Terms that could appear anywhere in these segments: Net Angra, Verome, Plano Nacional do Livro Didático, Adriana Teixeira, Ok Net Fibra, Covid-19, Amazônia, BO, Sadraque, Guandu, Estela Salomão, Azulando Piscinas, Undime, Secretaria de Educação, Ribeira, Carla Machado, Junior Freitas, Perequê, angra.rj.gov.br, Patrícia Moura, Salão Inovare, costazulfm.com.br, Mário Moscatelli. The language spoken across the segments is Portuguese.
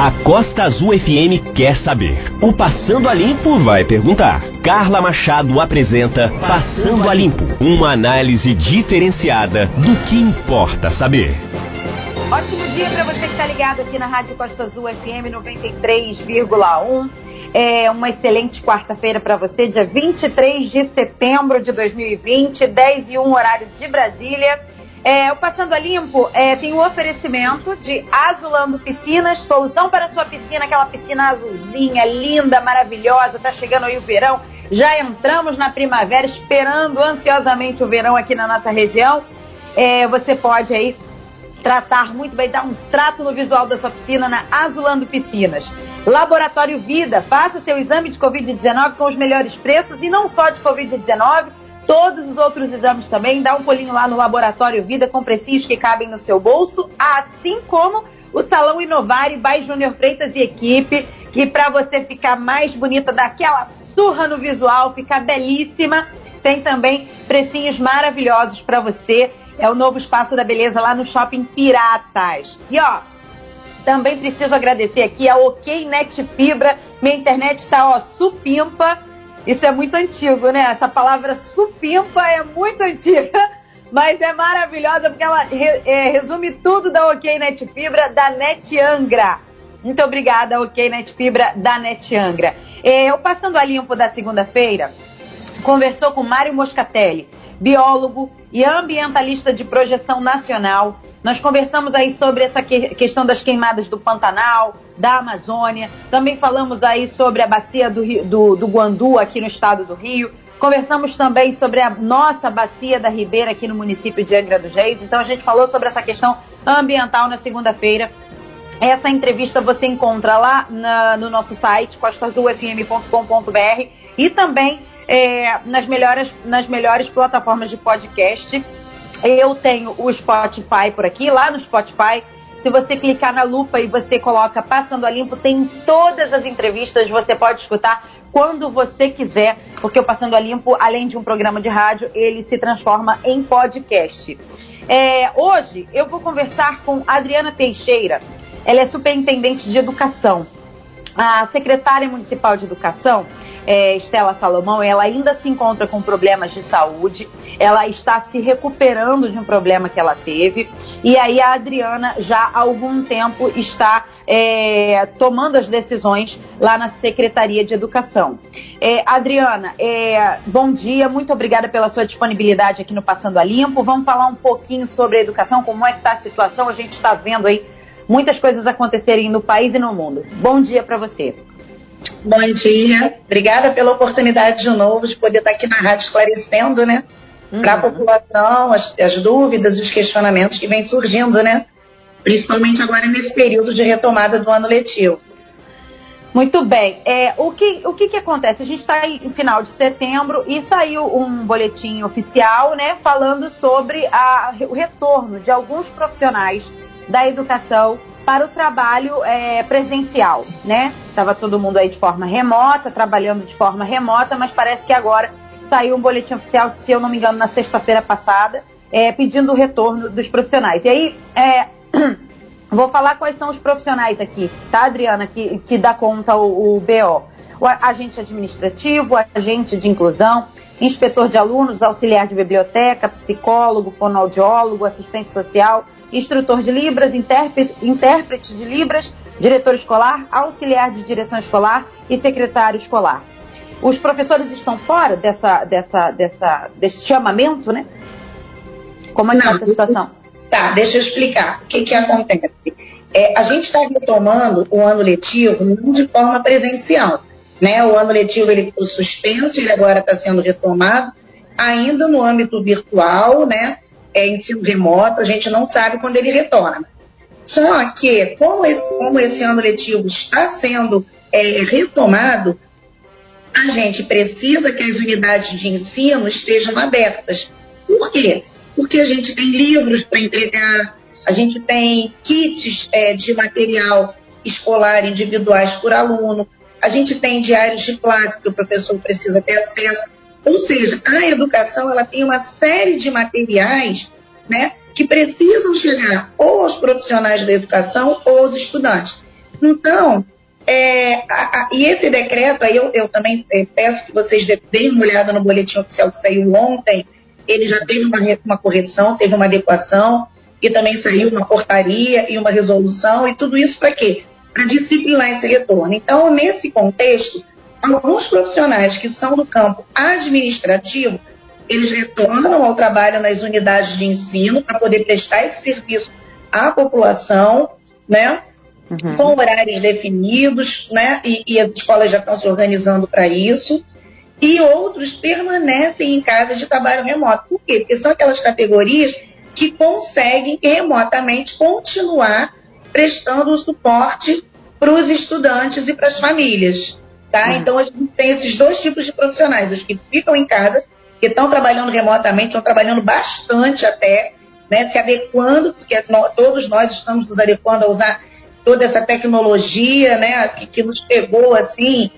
A Costa Azul FM quer saber. O Passando a Limpo vai perguntar. Carla Machado apresenta Passando a Limpo, uma análise diferenciada do que importa saber. Ótimo dia para você que está ligado aqui na Rádio Costa Azul FM 93,1. É uma excelente quarta-feira para você, dia 23 de setembro de 2020, 10:01, horário de Brasília. O Passando a Limpo tem um oferecimento de Azulando Piscinas, solução para sua piscina, aquela piscina azulzinha, linda, maravilhosa. Tá chegando aí o verão, já entramos na primavera, esperando ansiosamente o verão aqui na nossa região. Você pode aí tratar muito bem, dar um trato no visual da sua piscina na Azulando Piscinas. Laboratório Vida, faça seu exame de Covid-19 com os melhores preços, e não só de Covid-19, todos os outros exames também. Dá um pulinho lá no Laboratório Vida, com precinhos que cabem no seu bolso, assim como o Salão Inovare, by Junior Freitas e equipe, que para você ficar mais bonita, dar aquela surra no visual, ficar belíssima, tem também precinhos maravilhosos para você. É o novo espaço da beleza lá no Shopping Piratas. E ó, também preciso agradecer aqui a Ok Net Fibra. Minha internet tá, ó, supimpa. Isso é muito antigo, né? Essa palavra supimpa é muito antiga, mas é maravilhosa porque ela resume tudo da Ok Net Fibra, da Net Angra. Muito obrigada, Ok Net Fibra, da Net Angra. O Passando a Limpo da segunda-feira conversou com Mário Moscatelli, biólogo e ambientalista de projeção nacional. Nós conversamos aí sobre essa questão das queimadas do Pantanal, da Amazônia. Também falamos aí sobre a bacia do Guandu, aqui no estado do Rio. Conversamos também sobre a nossa bacia da Ribeira, aqui no município de Angra dos Reis. Então a gente falou sobre essa questão ambiental na segunda-feira. Essa entrevista você encontra lá no nosso site, costazulfm.com.br, e também nas melhores plataformas de podcast. Eu tenho o Spotify por aqui. Lá no Spotify, se você clicar na lupa e você coloca Passando a Limpo, tem todas as entrevistas. Você pode escutar quando você quiser, porque o Passando a Limpo, além de um programa de rádio, ele se transforma em podcast. Hoje eu vou conversar com Adriana Teixeira. Ela é superintendente de educação. A secretária municipal de educação, Estela Salomão, ela ainda se encontra com problemas de saúde. Ela está se recuperando de um problema que ela teve. E aí a Adriana já há algum tempo está tomando as decisões lá na Secretaria de Educação. Adriana, bom dia, muito obrigada pela sua disponibilidade aqui no Passando a Limpo. Vamos falar um pouquinho sobre a educação, como é que está a situação. A gente está vendo aí muitas coisas acontecerem no país e no mundo. Bom dia para você. Bom dia. Obrigada pela oportunidade de novo de poder estar aqui na rádio esclarecendo, né? Para a população, as dúvidas, os questionamentos que vêm surgindo, né? Principalmente agora nesse período de retomada do ano letivo. Muito bem. O que acontece? A gente está em final de setembro e saiu um boletim oficial, né? Falando sobre o retorno de alguns profissionais da educação para o trabalho presencial, né? Estava todo mundo aí de forma remota, trabalhando de forma remota, mas parece que agora saiu um boletim oficial, se eu não me engano, na sexta-feira passada, pedindo o retorno dos profissionais. E aí, vou falar quais são os profissionais aqui, tá, Adriana, que dá conta o BO. O agente administrativo, agente de inclusão, inspetor de alunos, auxiliar de biblioteca, psicólogo, fonoaudiólogo, assistente social, instrutor de Libras, intérprete de Libras, diretor escolar, auxiliar de direção escolar e secretário escolar. Os professores estão fora desse chamamento, né? Como é que está essa situação? Tá, deixa eu explicar o que acontece. A gente está retomando o ano letivo não de forma presencial, né? O ano letivo ele ficou suspenso, ele agora está sendo retomado, ainda no âmbito virtual, né? Ensino remoto, a gente não sabe quando ele retorna. Só que, como esse ano letivo está sendo retomado, a gente precisa que as unidades de ensino estejam abertas. Por quê? Porque a gente tem livros para entregar, a gente tem kits de material escolar individuais por aluno, a gente tem diários de classe que o professor precisa ter acesso. Ou seja, a educação ela tem uma série de materiais, né, que precisam chegar ou aos profissionais da educação ou aos estudantes. Então, e esse decreto, aí eu também peço que vocês deem uma olhada no boletim oficial que saiu ontem, ele já teve uma correção, teve uma adequação, e também saiu uma portaria e uma resolução, e tudo isso para quê? Para disciplinar esse retorno. Então, nesse contexto, alguns profissionais que são do campo administrativo, eles retornam ao trabalho nas unidades de ensino para poder prestar esse serviço à população, né? Uhum. Com horários definidos, né? E as escolas já estão se organizando para isso. E outros permanecem em casa de trabalho remoto. Por quê? Porque são aquelas categorias que conseguem remotamente continuar prestando o suporte para os estudantes e para as famílias. Tá? Uhum. Então, a gente tem esses dois tipos de profissionais. Os que ficam em casa, que estão trabalhando remotamente, estão trabalhando bastante até, né, se adequando, porque todos nós estamos nos adequando a usar toda essa tecnologia, né, que nos pegou assim,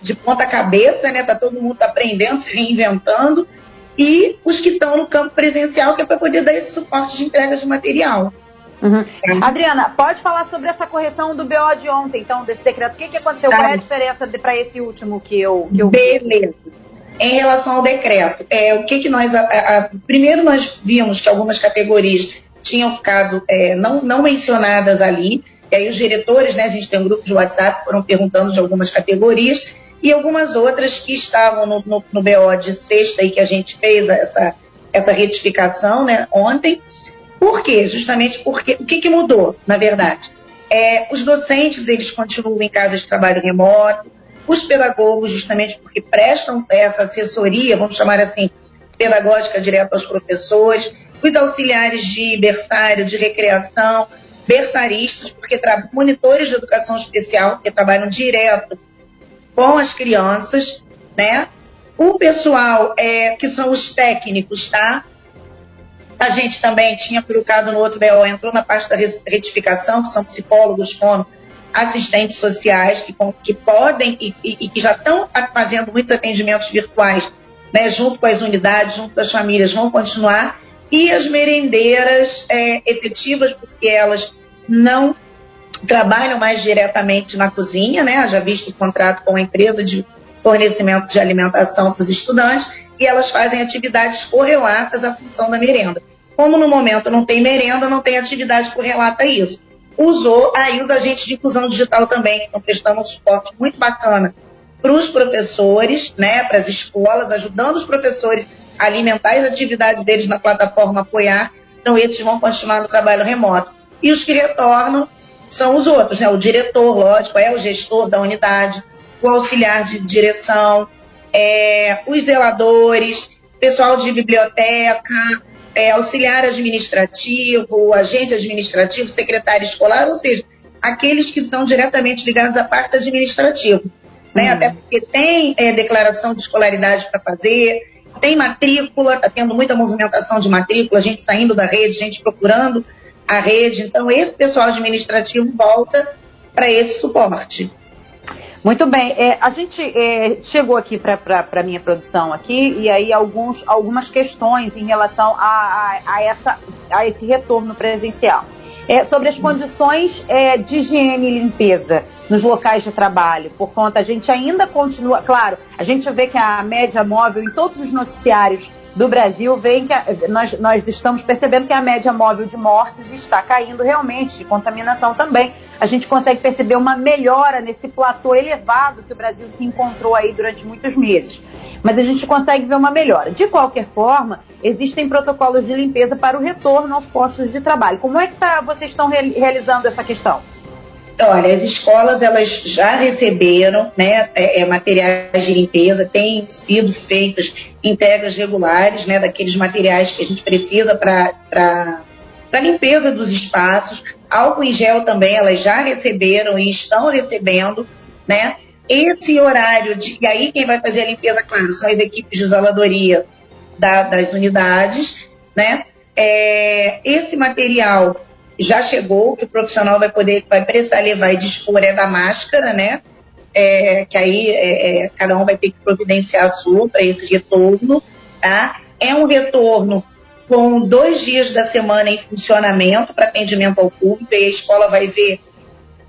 de ponta cabeça, né, tá todo mundo aprendendo, se reinventando, e os que estão no campo presencial, que é para poder dar esse suporte de entrega de material. Uhum. Tá. Adriana, pode falar sobre essa correção do BO de ontem, então, desse decreto. O que aconteceu? Tá. Qual é a diferença para esse último que eu... Beleza. Em relação ao decreto, o que nós... primeiro, nós vimos que algumas categorias tinham ficado não mencionadas ali, e aí os diretores, né, a gente tem um grupo de WhatsApp, foram perguntando de algumas categorias, e algumas outras que estavam no BO de sexta, e que a gente fez essa retificação, né, ontem. Por quê? Justamente porque... O que mudou, na verdade? Os docentes, eles continuam em casa de trabalho remoto, os pedagogos, justamente porque prestam essa assessoria, vamos chamar assim, pedagógica direto aos professores, os auxiliares de berçário, de recreação, berçaristas, porque monitores de educação especial, que trabalham direto com as crianças, né? O pessoal que são os técnicos, tá? A gente também tinha colocado no outro BO, entrou na parte da retificação, que são psicólogos, fono, assistentes sociais, que podem e que já estão fazendo muitos atendimentos virtuais, né, junto com as unidades, junto com as famílias, vão continuar. E as merendeiras efetivas, porque elas não trabalham mais diretamente na cozinha, né, já visto o contrato com a empresa de fornecimento de alimentação para os estudantes, e elas fazem atividades correlatas à função da merenda. Como no momento não tem merenda, não tem atividade correlata a isso. Usou aí os agentes de inclusão digital também, que estão prestando um suporte muito bacana para os professores, né, para as escolas, ajudando os professores a alimentar as atividades deles na plataforma Apoiar. Então, eles vão continuar no trabalho remoto. E os que retornam são os outros, né? O diretor, lógico, o gestor da unidade, o auxiliar de direção, os zeladores, pessoal de biblioteca, auxiliar administrativo, agente administrativo, secretário escolar, ou seja, aqueles que são diretamente ligados à parte administrativa. Né? Até porque tem declaração de escolaridade para fazer, tem matrícula, está tendo muita movimentação de matrícula, gente saindo da rede, gente procurando a rede. Então, esse pessoal administrativo volta para esse suporte. Muito bem, a gente chegou aqui para a minha produção aqui, e aí algumas questões em relação a esse retorno presencial. Sobre as condições de higiene e limpeza nos locais de trabalho, por conta, a gente ainda continua, claro, a gente vê que a média móvel em todos os noticiários do Brasil, vem que nós estamos percebendo que a média móvel de mortes está caindo realmente, de contaminação também. A gente consegue perceber uma melhora nesse platô elevado que o Brasil se encontrou aí durante muitos meses. Mas a gente consegue ver uma melhora. De qualquer forma, existem protocolos de limpeza para o retorno aos postos de trabalho. Como é que vocês estão realizando essa questão? Olha, as escolas, elas já receberam, né, materiais de limpeza, têm sido feitas entregas regulares, né, daqueles materiais que a gente precisa para a limpeza dos espaços. Álcool em gel também, elas já receberam e estão recebendo, né? Esse horário, e aí quem vai fazer a limpeza, claro, são as equipes de zeladoria das unidades, né? Esse material já chegou, que o profissional vai precisar levar e dispor da máscara, né? Que aí cada um vai ter que providenciar a sua para esse retorno, tá? É um retorno com 2 dias da semana em funcionamento para atendimento ao público, e a escola vai ver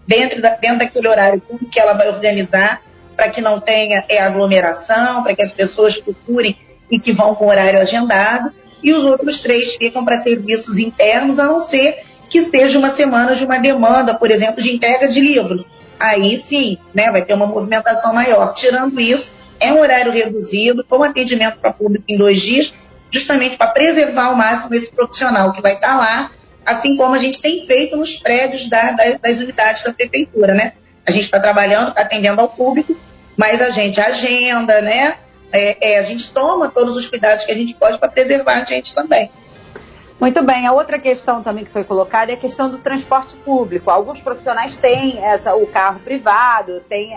dentro daquele horário que ela vai organizar, para que não tenha aglomeração, para que as pessoas procurem e que vão com horário agendado, e os outros 3 ficam para serviços internos, a não ser que seja uma semana de uma demanda, por exemplo, de entrega de livros. Aí sim, né, vai ter uma movimentação maior. Tirando isso, é um horário reduzido, com atendimento para público em 2 dias, justamente para preservar ao máximo esse profissional que vai estar lá, assim como a gente tem feito nos prédios das unidades da prefeitura, né? A gente está trabalhando, está atendendo ao público, mas a gente agenda, né? A gente toma todos os cuidados que a gente pode para preservar a gente também. Muito bem, a outra questão também que foi colocada é a questão do transporte público. Alguns profissionais têm o carro privado, têm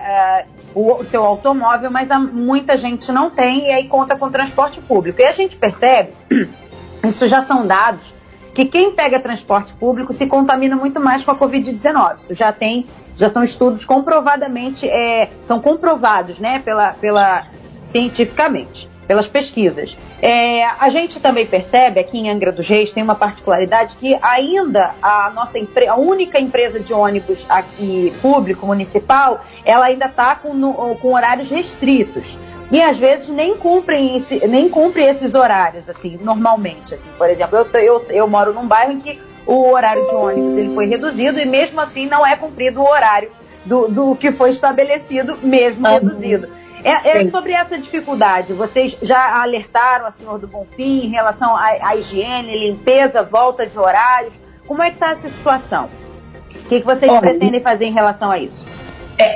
o seu automóvel, mas muita gente não tem e aí conta com transporte público. E a gente percebe, isso já são dados, que quem pega transporte público se contamina muito mais com a Covid-19. Isso já são estudos comprovadamente, são comprovados, né, cientificamente, pelas pesquisas. A gente também percebe, aqui em Angra dos Reis, tem uma particularidade que ainda a única empresa de ônibus aqui, público, municipal, ela ainda está com horários restritos. E às vezes nem cumprem esses horários, assim, normalmente. Assim. Por exemplo, eu moro num bairro em que o horário de ônibus ele foi reduzido e mesmo assim não é cumprido o horário do que foi estabelecido, mesmo reduzido. Sobre essa dificuldade, vocês já alertaram a senhora do Bonfim em relação à higiene, limpeza, volta de horários? Como é que está essa situação? O que vocês pretendem fazer em relação a isso?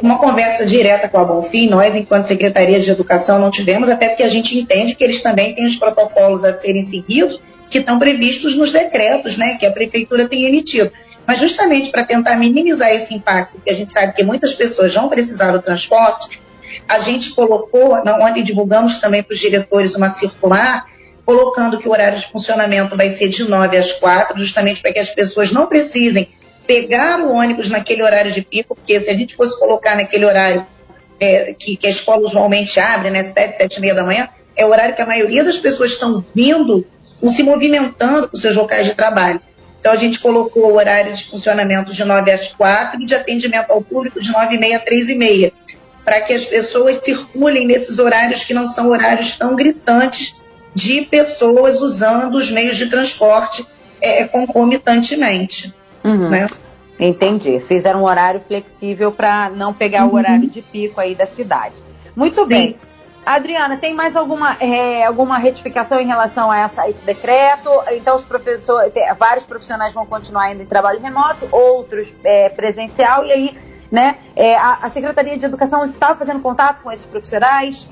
Uma conversa direta com a Bonfim, nós, enquanto Secretaria de Educação, não tivemos, até porque a gente entende que eles também têm os protocolos a serem seguidos, que estão previstos nos decretos, né, que a Prefeitura tem emitido. Mas justamente para tentar minimizar esse impacto, porque a gente sabe que muitas pessoas vão precisar do transporte, a gente colocou, ontem divulgamos também para os diretores uma circular, colocando que o horário de funcionamento vai ser de 9 às 4, justamente para que as pessoas não precisem pegar o ônibus naquele horário de pico, porque se a gente fosse colocar naquele horário que a escola usualmente abre, né, 7, 7 e meia da manhã, é o horário que a maioria das pessoas estão vindo, ou se movimentando para os seus locais de trabalho. Então a gente colocou o horário de funcionamento de 9 às 4 e de atendimento ao público de 9 e meia a 3 e meia. Para que as pessoas circulem nesses horários que não são horários tão gritantes de pessoas usando os meios de transporte concomitantemente. Uhum. Né? Entendi. Fizeram um horário flexível para não pegar o horário de pico aí da cidade. Muito Sim. bem. Adriana, tem mais alguma retificação em relação a esse decreto? Então, vários profissionais vão continuar ainda em trabalho remoto, outros presencial, e aí... Né? A Secretaria de Educação está fazendo contato com esses profissionais?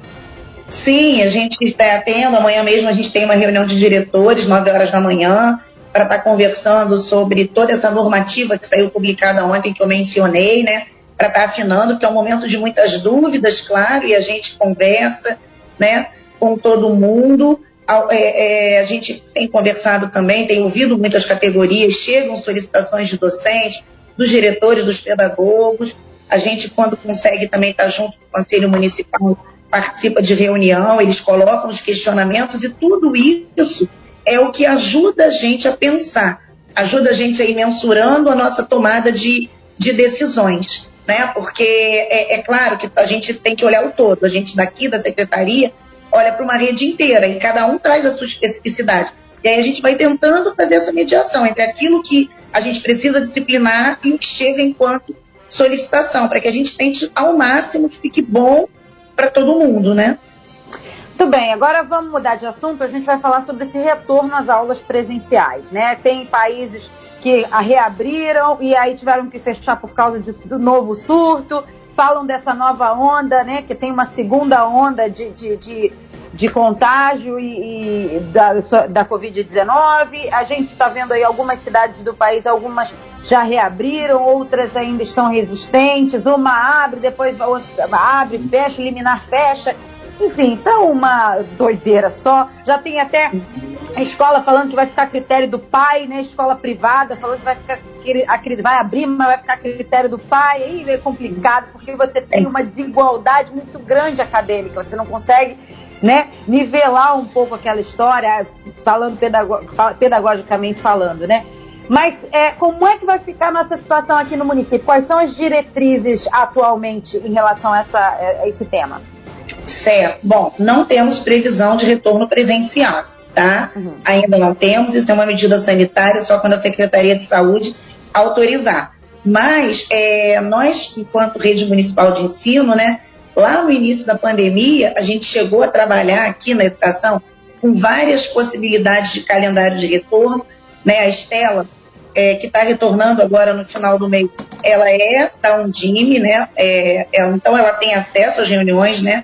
Sim, a gente está atendo. Amanhã mesmo a gente tem uma reunião de diretores, 9 horas da manhã, para estar conversando sobre toda essa normativa que saiu publicada ontem, que eu mencionei, né? Para estar afinando, porque é um momento de muitas dúvidas, claro, e a gente conversa, né, com todo mundo. A gente tem conversado também, tem ouvido muitas categorias, chegam solicitações de docentes, dos diretores, dos pedagogos. A gente, quando consegue, também está junto com o Conselho Municipal, participa de reunião, eles colocam os questionamentos e tudo isso é o que ajuda a gente a pensar, ajuda a gente a ir mensurando a nossa tomada de decisões, né? Porque é claro que a gente tem que olhar o todo, a gente daqui da Secretaria olha para uma rede inteira e cada um traz a sua especificidade. E aí a gente vai tentando fazer essa mediação entre aquilo que a gente precisa disciplinar e o que chega enquanto solicitação, para que a gente tente ao máximo que fique bom para todo mundo, né? Muito bem, agora vamos mudar de assunto, a gente vai falar sobre esse retorno às aulas presenciais, né? Tem países que a reabriram e aí tiveram que fechar por causa do novo surto, falam dessa nova onda, né? Que tem uma segunda onda de contágio e da Covid-19. A gente está vendo aí algumas cidades do país, algumas já reabriram, outras ainda estão resistentes, uma abre, depois a outra abre, fecha, liminar fecha. Enfim, então uma doideira só. Já tem até a escola falando que vai ficar a critério do pai, né? Escola privada falando que vai abrir, mas vai ficar a critério do pai. Aí é complicado, porque você tem uma desigualdade muito grande acadêmica, você não consegue, né, nivelar um pouco aquela história, pedagogicamente falando, né? Mas como é que vai ficar a nossa situação aqui no município? Quais são as diretrizes atualmente em relação a esse tema? Certo. Bom, não temos previsão de retorno presencial, tá? Uhum. Ainda não temos, isso é uma medida sanitária, só quando a Secretaria de Saúde autorizar. Mas nós, enquanto rede municipal de ensino, né, lá no início da pandemia, a gente chegou a trabalhar aqui na educação com várias possibilidades de calendário de retorno, né? A Estela, que está retornando agora no final do mês, ela da Undime, né? Então ela tem acesso às reuniões, né,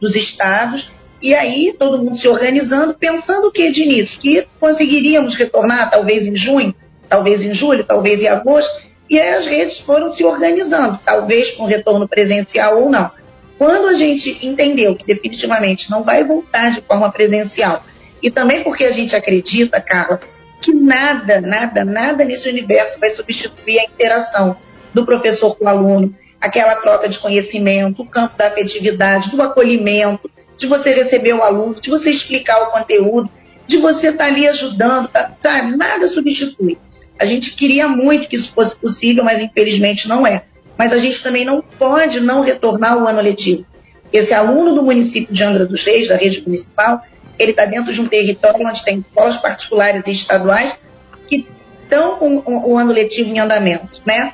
dos estados, e aí todo mundo se organizando, pensando o que de início? Que conseguiríamos retornar talvez em junho, talvez em julho, talvez em agosto, e aí as redes foram se organizando, talvez com retorno presencial ou não. Quando a gente entendeu que definitivamente não vai voltar de forma presencial, e também porque a gente acredita, Carla, que nada, nada, nada nesse universo vai substituir a interação do professor com o aluno, aquela troca de conhecimento, o campo da afetividade, do acolhimento, de você receber o aluno, de você explicar o conteúdo, de você estar ali ajudando, sabe? Nada substitui. A gente queria muito que isso fosse possível, mas infelizmente não é. Mas a gente também não pode não retornar ao ano letivo. Esse aluno do município de Angra dos Reis, da rede municipal, ele está dentro de um território onde tem escolas particulares e estaduais que estão com o ano letivo em andamento, né?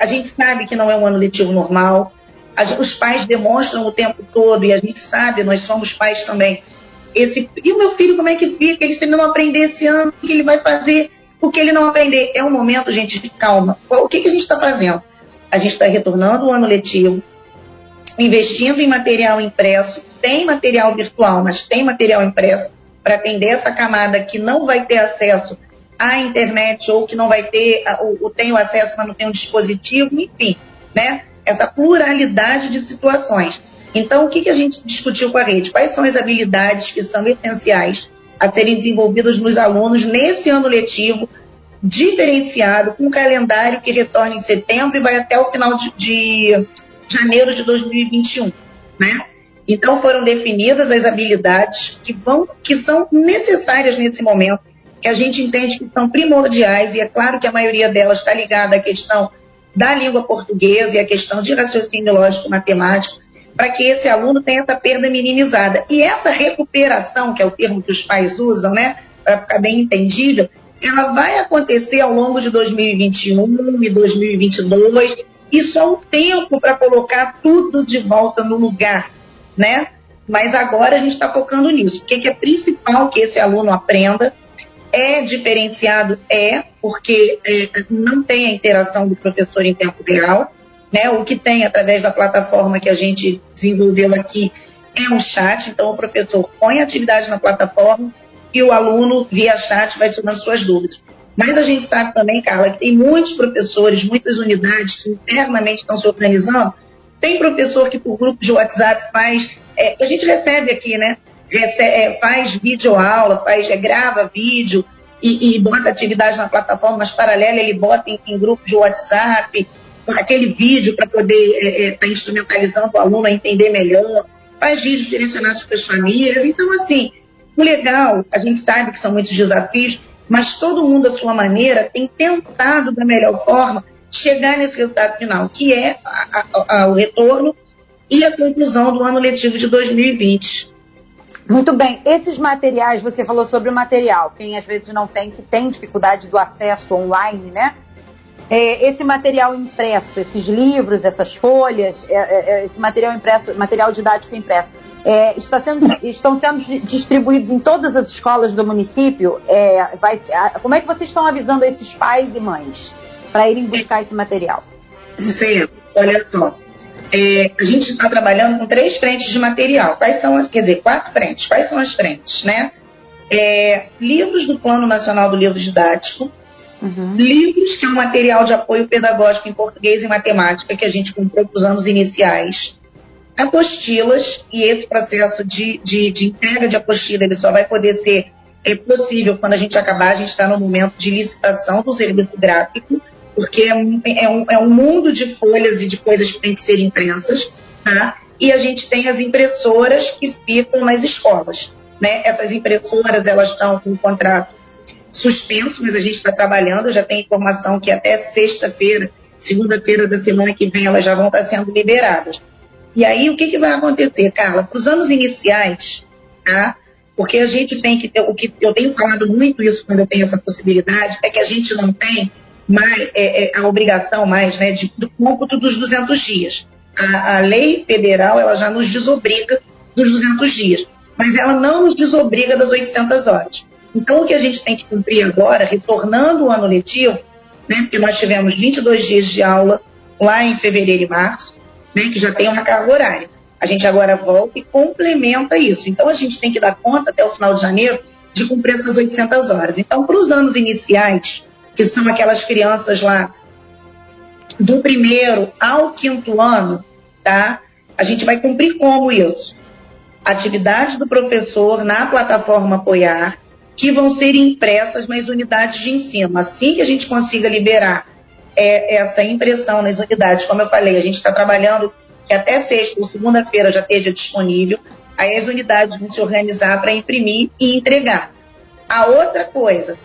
A gente sabe que não é um ano letivo normal, os pais demonstram o tempo todo, e a gente sabe, nós somos pais também. E o meu filho, como é que fica? Ele, se ele não aprender esse ano, o que ele vai fazer? O que ele não aprender? É um momento, gente, de calma. O que a gente está fazendo? A gente está retornando o ano letivo, investindo em material impresso. Tem material virtual, mas tem material impresso para atender essa camada que não vai ter acesso à internet, ou que não vai ter, ou tem o acesso, mas não tem um dispositivo, enfim, né? Essa pluralidade de situações. Então, o que a gente discutiu com a rede? Quais são as habilidades que são essenciais a serem desenvolvidas nos alunos nesse ano letivo diferenciado, com um calendário que retorna em setembro e vai até o final de janeiro de 2021, né? Então foram definidas as habilidades que são necessárias nesse momento, que a gente entende que são primordiais, e é claro que a maioria delas está ligada à questão da língua portuguesa e à questão de raciocínio lógico-matemático, para que esse aluno tenha essa perda minimizada. E essa recuperação, que é o termo que os pais usam, né, para ficar bem entendível, ela vai acontecer ao longo de 2021 e 2022, e só o tempo para colocar tudo de volta no lugar, né? Mas agora a gente está focando nisso. O que é principal que esse aluno aprenda? É diferenciado, porque não tem a interação do professor em tempo real, né? O que tem através da plataforma que a gente desenvolveu aqui é um chat, então o professor põe a atividade na plataforma e o aluno, via chat, vai tirando suas dúvidas. Mas a gente sabe também, Carla, que tem muitos professores, muitas unidades que internamente estão se organizando. Tem professor que por grupo de WhatsApp faz... a gente recebe aqui, né? Faz videoaula, grava vídeo e bota atividade na plataforma, mas paralela ele bota em grupo de WhatsApp, aquele vídeo para poder estar instrumentalizando o aluno a entender melhor, faz vídeos direcionados para as famílias. Então, assim, o legal, a gente sabe que são muitos desafios, mas todo mundo, à sua maneira, tem tentado da melhor forma chegar nesse resultado final, que é o retorno e a conclusão do ano letivo de 2020. Muito bem. Esses materiais, você falou sobre o material, quem às vezes não tem, que tem dificuldade do acesso online, né? Esse material impresso, esses livros, essas folhas, esse material impresso, material didático impresso, estão sendo distribuídos em todas as escolas do município? Como é que vocês estão avisando esses pais e mães para irem buscar esse material? Sim, olha só. A gente está trabalhando com 3 frentes de material. Quais são as, 4 frentes. Quais são as frentes, né? Livros do Plano Nacional do Livro Didático. Uhum. Livros, que é um material de apoio pedagógico em português e matemática, que a gente comprou para os anos iniciais. Apostilas, e esse processo de entrega de apostila, ele só vai poder ser possível quando a gente acabar. A gente está no momento de licitação do serviço gráfico, porque é um mundo de folhas e de coisas que tem que ser imprensas, tá? E a gente tem as impressoras que ficam nas escolas, né? Essas impressoras, elas estão com um contrato suspenso, mas a gente está trabalhando. Eu já tenho informação que até sexta-feira, segunda-feira da semana que vem, elas já vão estar sendo liberadas. E aí, o que que vai acontecer, Carla? Para os anos iniciais, tá? Porque a gente tem que ter, o que eu tenho falado muito isso quando eu tenho essa possibilidade, é que a gente não tem mais, a obrigação mais, né, do cômputo dos 200 dias. A lei federal, ela já nos desobriga dos 200 dias, mas ela não nos desobriga das 800 horas. Então, o que a gente tem que cumprir agora, retornando o ano letivo, né, porque nós tivemos 22 dias de aula lá em fevereiro e março, né, que já tem uma carga horária. A gente agora volta e complementa isso. Então, a gente tem que dar conta até o final de janeiro de cumprir essas 800 horas. Então, para os anos iniciais, que são aquelas crianças lá do primeiro ao quinto ano, tá? A gente vai cumprir como isso? Atividades do professor na plataforma Apoiar, que vão ser impressas nas unidades de ensino. Assim que a gente consiga liberar essa impressão nas unidades, como eu falei, a gente está trabalhando que até sexta ou segunda-feira já esteja disponível, aí as unidades vão se organizar para imprimir e entregar. A outra coisa,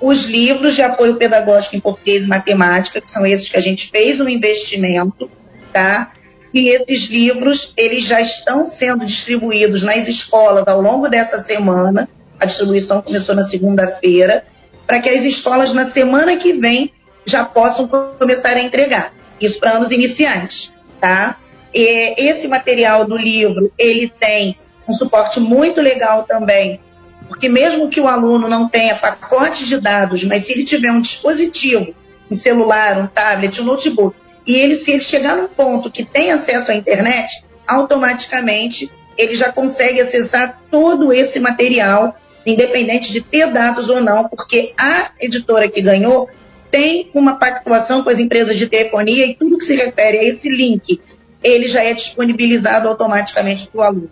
os livros de apoio pedagógico em português e matemática, que são esses que a gente fez um investimento, tá? E esses livros, eles já estão sendo distribuídos nas escolas ao longo dessa semana. A distribuição começou na segunda-feira, para que as escolas na semana que vem já possam começar a entregar. Isso para anos iniciantes, tá? Esse material do livro, ele tem um suporte muito legal também, porque mesmo que o aluno não tenha pacotes de dados, mas se ele tiver um dispositivo, um celular, um tablet, um notebook, e se ele chegar num ponto que tem acesso à internet, automaticamente ele já consegue acessar todo esse material, independente de ter dados ou não, porque a editora que ganhou tem uma pactuação com as empresas de telefonia e tudo que se refere a esse link, ele já é disponibilizado automaticamente para o aluno.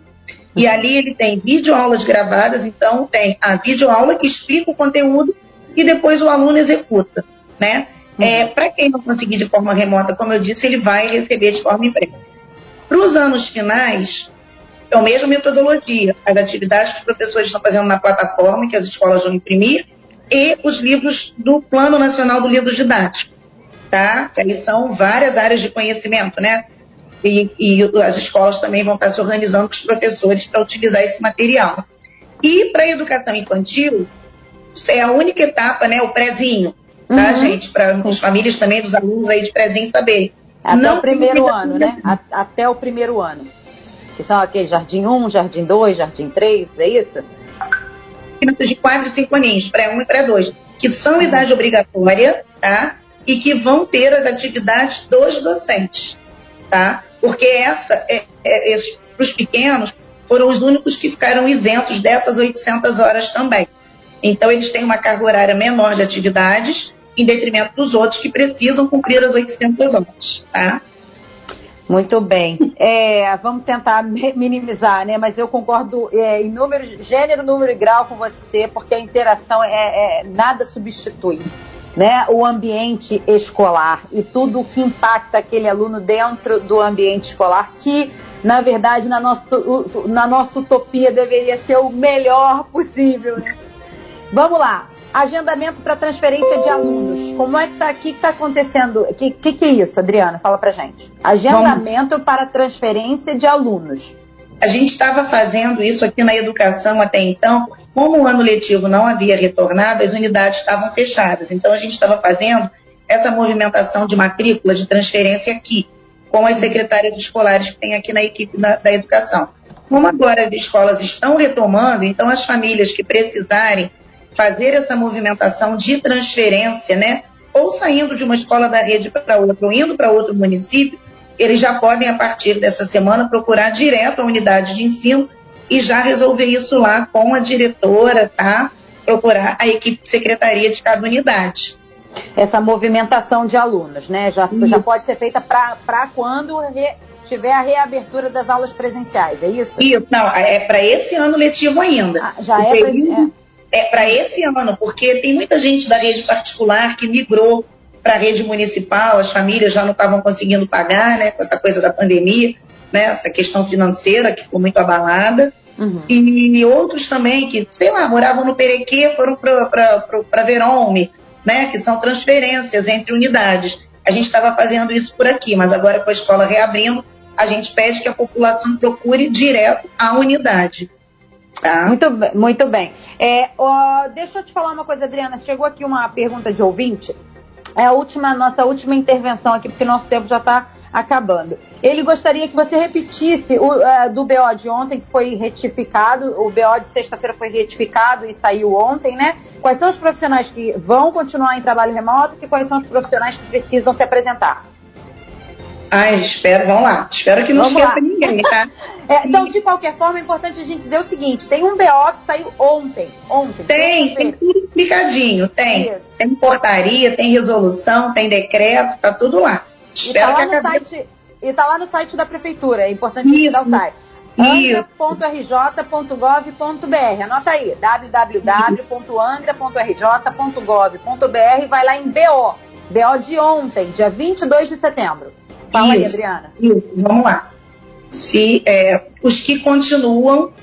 E ali ele tem videoaulas gravadas, então tem a videoaula que explica o conteúdo e depois o aluno executa, né? Para quem não conseguir de forma remota, como eu disse, ele vai receber de forma impressa. Para os anos finais, é a mesma metodologia, as atividades que os professores estão fazendo na plataforma, que as escolas vão imprimir, e os livros do Plano Nacional do Livro Didático, tá? Que aí são várias áreas de conhecimento, né? E as escolas também vão estar se organizando com os professores para utilizar esse material. E para a educação infantil, isso é a única etapa, né? O prézinho, tá, gente? Para as famílias também, dos alunos aí de prézinho saberem. Até o primeiro ano, né? Até o primeiro ano. Que são aqui, Jardim 1, Jardim 2, Jardim 3, é isso? Crianças de 4 e 5 aninhos, pré-1 e pré-2, que são idade obrigatória, tá? E que vão ter as atividades dos docentes, tá? Porque os pequenos foram os únicos que ficaram isentos dessas 800 horas também. Então, eles têm uma carga horária menor de atividades, em detrimento dos outros que precisam cumprir as 800 horas, tá? Muito bem. Vamos tentar minimizar, né? Mas eu concordo em número, gênero, número e grau com você, porque a interação nada substitui, né? O ambiente escolar e tudo o que impacta aquele aluno dentro do ambiente escolar, que, na verdade, na nossa utopia deveria ser o melhor possível, né? Vamos lá. Agendamento para transferência de alunos. Como é que está aqui? O que está acontecendo? O que é isso, Adriana? Fala para gente. Agendamento para transferência de alunos. A gente estava fazendo isso aqui na educação até então, porque como o ano letivo não havia retornado, as unidades estavam fechadas. Então, a gente estava fazendo essa movimentação de matrícula, de transferência aqui, com as secretárias escolares que tem aqui na equipe da educação. Como agora as escolas estão retomando, então as famílias que precisarem fazer essa movimentação de transferência, né? Ou saindo de uma escola da rede para outra, ou indo para outro município, eles já podem, a partir dessa semana, procurar direto a unidade de ensino e já resolver isso lá com a diretora, tá? Procurar a equipe de secretaria de cada unidade. Essa movimentação de alunos, né? Já pode ser feita para quando tiver a reabertura das aulas presenciais, é isso? Isso, não, é para esse ano letivo ainda. É para esse ano, porque tem muita gente da rede particular que migrou para a rede municipal, as famílias já não estavam conseguindo pagar, né, com essa coisa da pandemia, né, essa questão financeira que ficou muito abalada, Uhum. E outros também que, sei lá, moravam no Perequê, foram para Verome, né, que são transferências entre unidades. A gente estava fazendo isso por aqui, mas agora com a escola reabrindo, a gente pede que a população procure direto a unidade. Tá? Muito bem. Deixa eu te falar uma coisa, Adriana. Chegou aqui uma pergunta de ouvinte. É a nossa última intervenção aqui, porque nosso tempo já está acabando. Ele gostaria que você repetisse do BO de ontem, que foi retificado. O BO de sexta-feira foi retificado e saiu ontem, né? Quais são os profissionais que vão continuar em trabalho remoto e quais são os profissionais que precisam se apresentar? Ai, espero que não esqueça ninguém, tá? Então, de qualquer forma, é importante a gente dizer o seguinte, tem um BO que saiu ontem. Tem tudo explicadinho, tem. Isso. Tem portaria, tem resolução, tem decreto, tá tudo lá. Espero que acabe. E tá lá no site da prefeitura, é importante dar o site. angra.rj.gov.br. Anota aí, www.angra.rj.gov.br, vai lá em BO. BO de ontem, dia 22 de setembro. Fala aí, Adriana. Isso, vamos lá. Os que continuam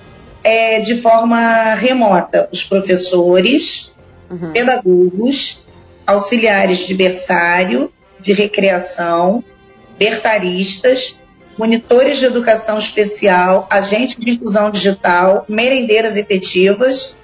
de forma remota, os professores, uhum, pedagogos, auxiliares de berçário, de recreação, berçaristas, monitores de educação especial, agentes de inclusão digital, merendeiras efetivas,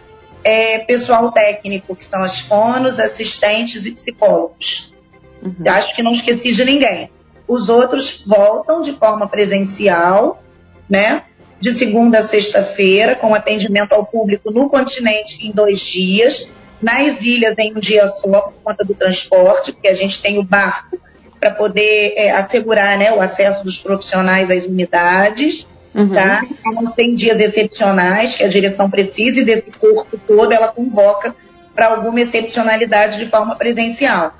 pessoal técnico, que são as fonos, assistentes e psicólogos. Uhum. Eu acho que não esqueci de ninguém. Os outros voltam de forma presencial, né? De segunda a sexta-feira, com atendimento ao público no continente em 2 dias, nas ilhas em um dia só, por conta do transporte, porque a gente tem o barco para poder assegurar, né, o acesso dos profissionais às unidades, uhum, tá? Então, tem dias excepcionais que a direção precise desse corpo todo, ela convoca para alguma excepcionalidade de forma presencial.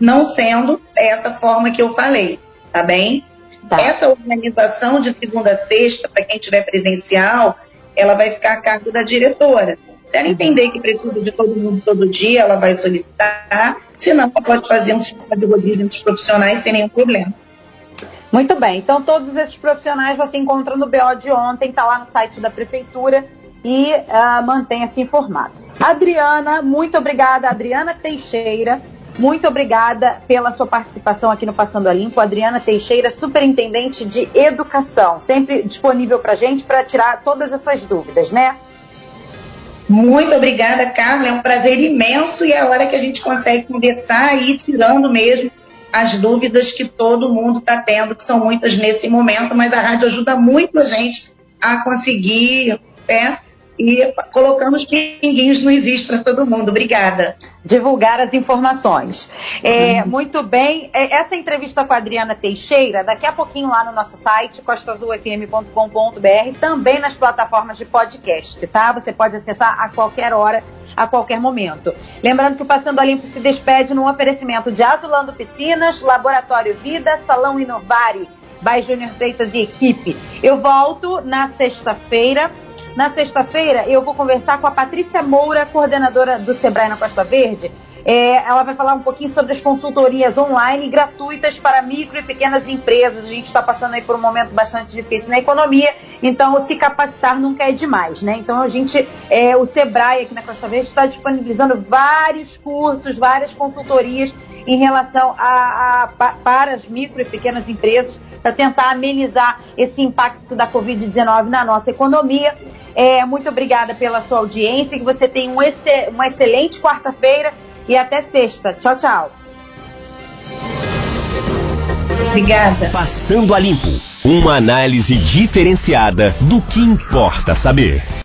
Não sendo essa forma que eu falei. Tá bem? Tá. Essa organização de segunda a sexta, para quem tiver presencial, ela vai ficar a cargo da diretora. Se ela entender que precisa de todo mundo todo dia, ela vai solicitar. Se não, ela pode fazer um sistema de rodízio entre os profissionais sem nenhum problema. Muito bem. Então, todos esses profissionais você encontra no BO de ontem, está lá no site da Prefeitura. E mantenha-se informado. Adriana, muito obrigada. Adriana Teixeira. Muito obrigada pela sua participação aqui no Passando a Limpo. Adriana Teixeira, superintendente de educação, sempre disponível para a gente para tirar todas essas dúvidas, né? Muito obrigada, Carla. É um prazer imenso e é a hora que a gente consegue conversar e ir tirando mesmo as dúvidas que todo mundo está tendo, que são muitas nesse momento, mas a rádio ajuda muito a gente a conseguir... E colocamos pinguinhos no existe para todo mundo. Obrigada. Divulgar as informações. Muito bem. Essa entrevista com a Adriana Teixeira, daqui a pouquinho lá no nosso site, costazulfm.com.br, também nas plataformas de podcast, tá? Você pode acessar a qualquer hora, a qualquer momento. Lembrando que o Passando a Limpo se despede num oferecimento de Azulando Piscinas, Laboratório Vida, Salão Inovare, by Junior Freitas e equipe. Eu volto na sexta-feira. Na sexta-feira, eu vou conversar com a Patrícia Moura, coordenadora do Sebrae na Costa Verde. Ela vai falar um pouquinho sobre as consultorias online gratuitas para micro e pequenas empresas. A gente está passando aí por um momento bastante difícil na economia, então se capacitar nunca é demais, né? Então o Sebrae aqui na Costa Verde está disponibilizando vários cursos, várias consultorias em relação para as micro e pequenas empresas, para tentar amenizar esse impacto da Covid-19 na nossa economia. Muito obrigada pela sua audiência, que você tenha uma excelente quarta-feira e até sexta. Tchau, tchau. Obrigada. Passando a Limpo, uma análise diferenciada do que importa saber.